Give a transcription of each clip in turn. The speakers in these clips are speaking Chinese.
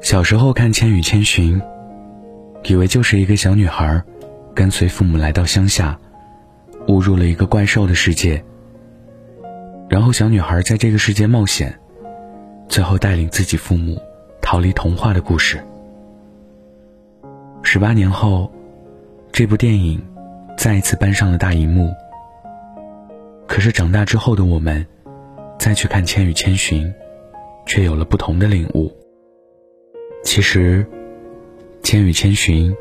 小时候看《千与千寻》，以为就是一个小女孩跟随父母来到乡下，误入了一个怪兽的世界，然后小女孩在这个世界冒险，最后带领自己父母逃离童话的故事。18年后，这部电影再一次搬上了大荧幕。可是长大之后的我们，再去看《千与千寻》，却有了不同的领悟。其实，《千与千寻》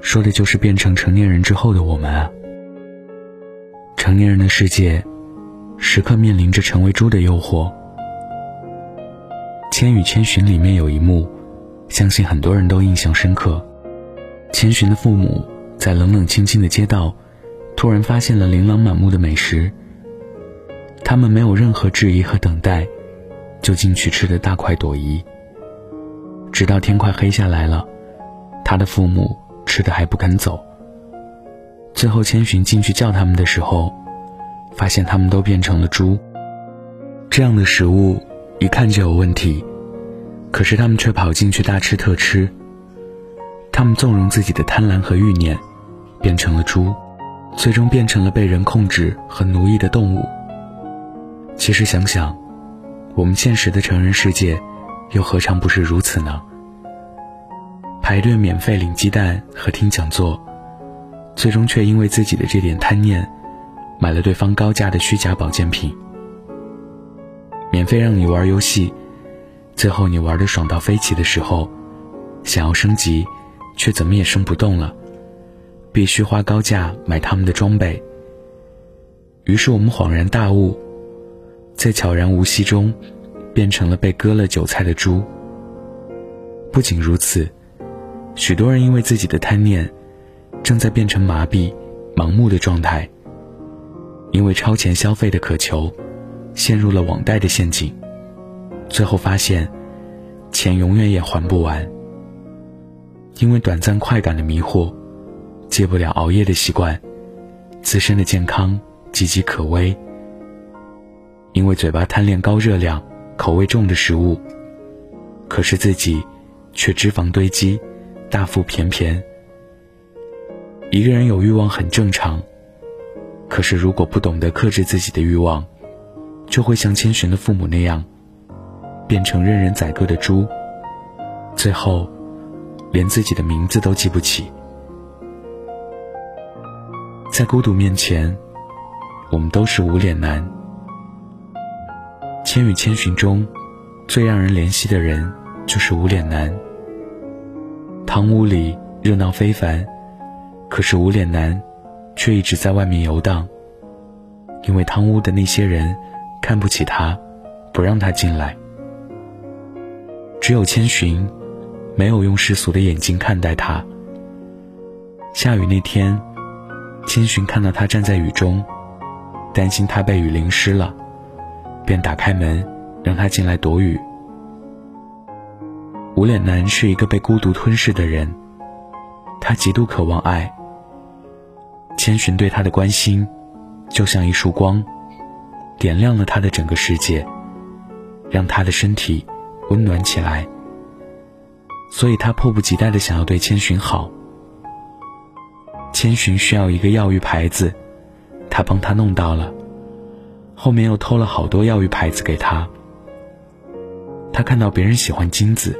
说的就是变成成年人之后的我们啊。成年人的世界，时刻面临着成为猪的诱惑。《千与千寻》里面有一幕，相信很多人都印象深刻。千寻的父母在冷冷清清的街道，突然发现了琳琅满目的美食。他们没有任何质疑和等待，就进去吃得大快朵颐。直到天快黑下来了，他的父母吃得还不肯走。最后千寻进去叫他们的时候，发现他们都变成了猪。这样的食物一看就有问题，可是他们却跑进去大吃特吃。他们纵容自己的贪婪和欲念，变成了猪，最终变成了被人控制和奴役的动物。其实想想，我们现实的成人世界又何尝不是如此呢？排队免费领鸡蛋和听讲座，最终却因为自己的这点贪念，买了对方高价的虚假保健品。免费让你玩游戏，最后你玩得爽到飞起的时候，想要升级却怎么也升不动了，必须花高价买他们的装备。于是我们恍然大悟，在悄然无息中变成了被割了韭菜的猪。不仅如此，许多人因为自己的贪念，正在变成麻痹盲目的状态，因为超前消费的渴求，陷入了网贷的陷阱，最后发现钱永远也还不完。因为短暂快感的迷惑，戒不了熬夜的习惯，自身的健康岌岌可危。因为嘴巴贪恋高热量口味重的食物，可是自己却脂肪堆积，大腹便便。一个人有欲望很正常，可是如果不懂得克制自己的欲望，就会像千寻的父母那样，变成任人宰割的猪，最后连自己的名字都记不起。在孤独面前，我们都是无脸男。《千与千寻》中最让人怜惜的人就是无脸男。堂屋里热闹非凡，可是无脸男却一直在外面游荡，因为堂屋的那些人看不起他，不让他进来。只有千寻没有用世俗的眼睛看待他。下雨那天，千寻看到他站在雨中，担心他被雨淋湿了，便打开门让他进来躲雨。无脸男是一个被孤独吞噬的人，他极度渴望爱。千寻对他的关心就像一束光，点亮了他的整个世界，让他的身体温暖起来。所以他迫不及待地想要对千寻好。千寻需要一个药浴牌子，他帮他弄到了，后面又偷了好多药浴牌子给他。他看到别人喜欢金子，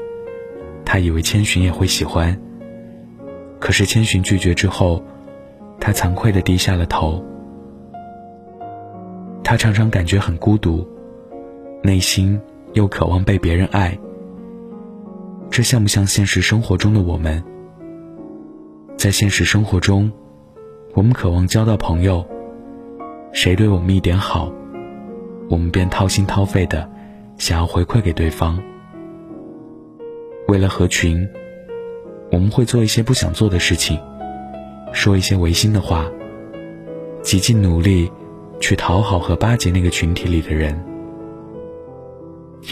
他以为千寻也会喜欢，可是千寻拒绝之后，他惭愧地低下了头。他常常感觉很孤独，内心又渴望被别人爱。这像不像现实生活中的我们？在现实生活中，我们渴望交到朋友，谁对我们一点好，我们便掏心掏肺的想要回馈给对方。为了合群，我们会做一些不想做的事情，说一些违心的话，极尽努力去讨好和巴结那个群体里的人，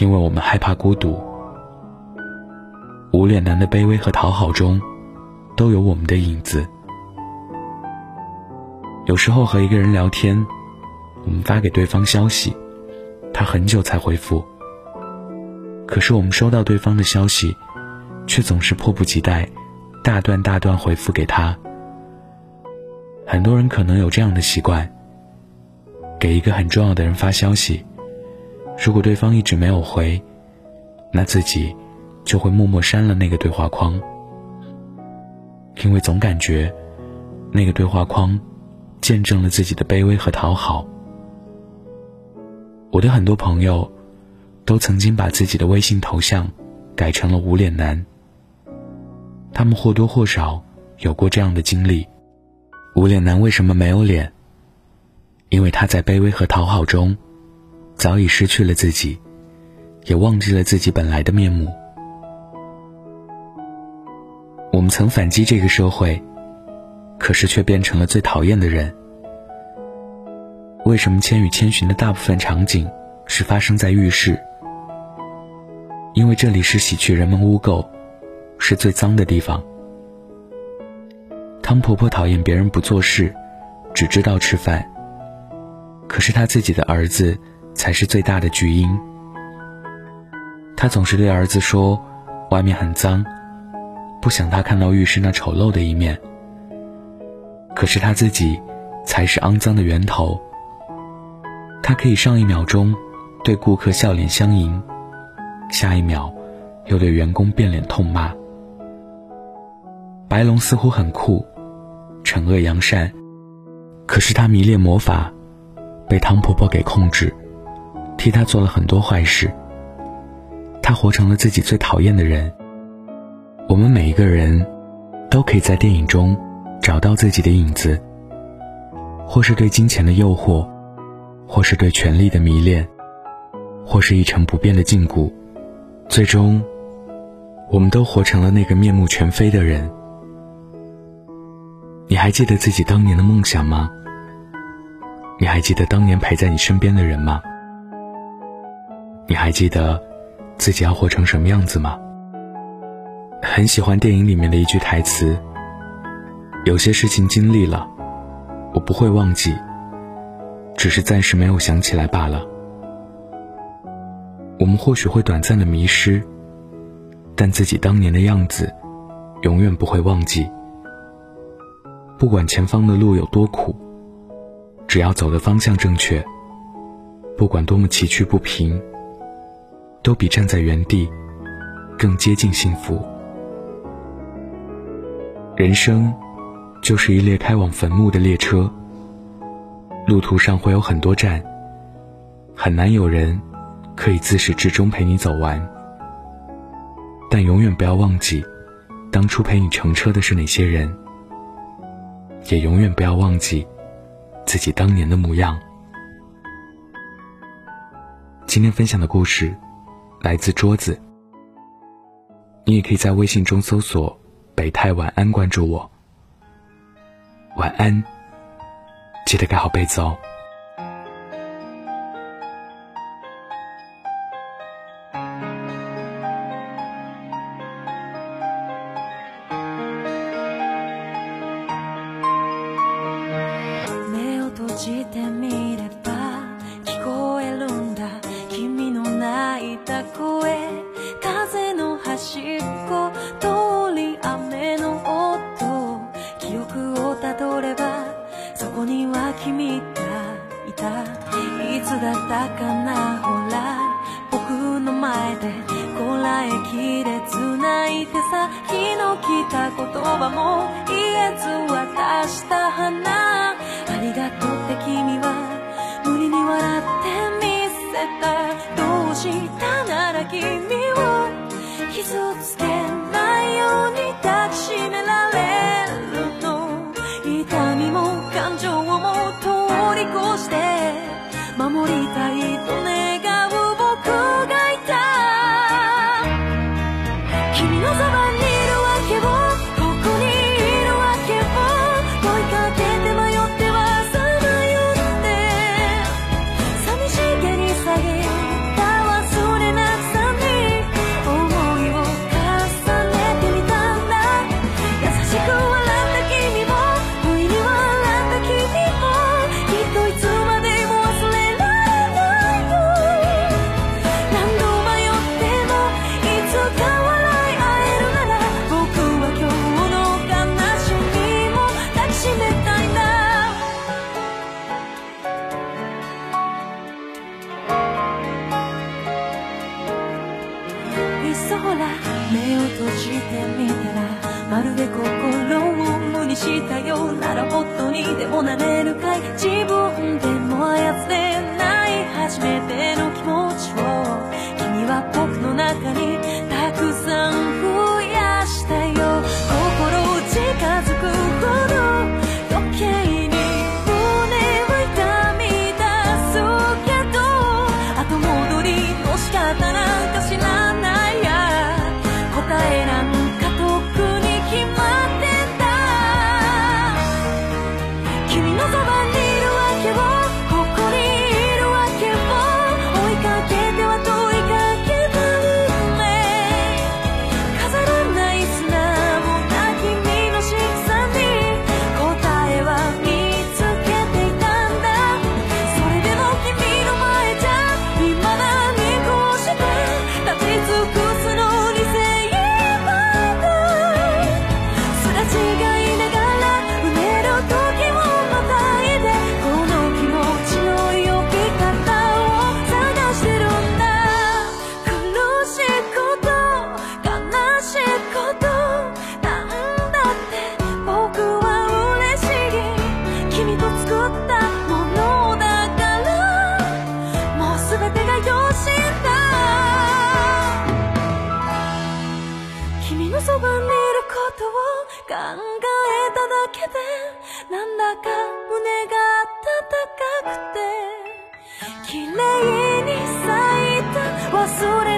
因为我们害怕孤独。无脸男的卑微和讨好中都有我们的影子。有时候和一个人聊天，我们发给对方消息，他很久才回复，可是我们收到对方的消息，却总是迫不及待大段回复给他。很多人可能有这样的习惯，给一个很重要的人发消息，如果对方一直没有回，那自己就会默默删了那个对话框，因为总感觉那个对话框见证了自己的卑微和讨好。我的很多朋友都曾经把自己的微信头像改成了无脸男，他们或多或少有过这样的经历。无脸男为什么没有脸？因为他在卑微和讨好中早已失去了自己，也忘记了自己本来的面目。我们曾反击这个社会，可是却变成了最讨厌的人。为什么《千与千寻》的大部分场景是发生在浴室？因为这里是洗去人们污垢，是最脏的地方。汤婆婆讨厌别人不做事，只知道吃饭，可是她自己的儿子才是最大的巨婴。她总是对儿子说外面很脏，不想他看到浴室那丑陋的一面，可是他自己才是肮脏的源头。他可以上一秒钟对顾客笑脸相迎，下一秒又对员工变脸痛骂。白龙似乎很酷，惩恶扬善，可是他迷恋魔法，被汤婆婆给控制，替他做了很多坏事。他活成了自己最讨厌的人。我们每一个人都可以在电影中找到自己的影子，或是对金钱的诱惑，或是对权力的迷恋，或是一成不变的禁锢，最终我们都活成了那个面目全非的人。你还记得自己当年的梦想吗？你还记得当年陪在你身边的人吗？你还记得自己要活成什么样子吗？很喜欢电影里面的一句台词，有些事情经历了，我不会忘记，只是暂时没有想起来罢了。我们或许会短暂的迷失，但自己当年的样子永远不会忘记。不管前方的路有多苦，只要走的方向正确，不管多么崎岖不平，都比站在原地更接近幸福。人生就是一列开往坟墓的列车，路途上会有很多站，很难有人可以自始至终陪你走完，但永远不要忘记当初陪你乘车的是哪些人，也永远不要忘记自己当年的模样。今天分享的故事来自桌子，你也可以在微信中搜索北太晚安，关注我。晚安，记得盖好被子哦。空目を閉じてみたらまるで心を無にしたようなら本当にでもなれるかい自分でも操れない初めての気持ちを君は僕の中にたくさん増やしたよ心近づくほど時計「綺麗に咲いた忘れ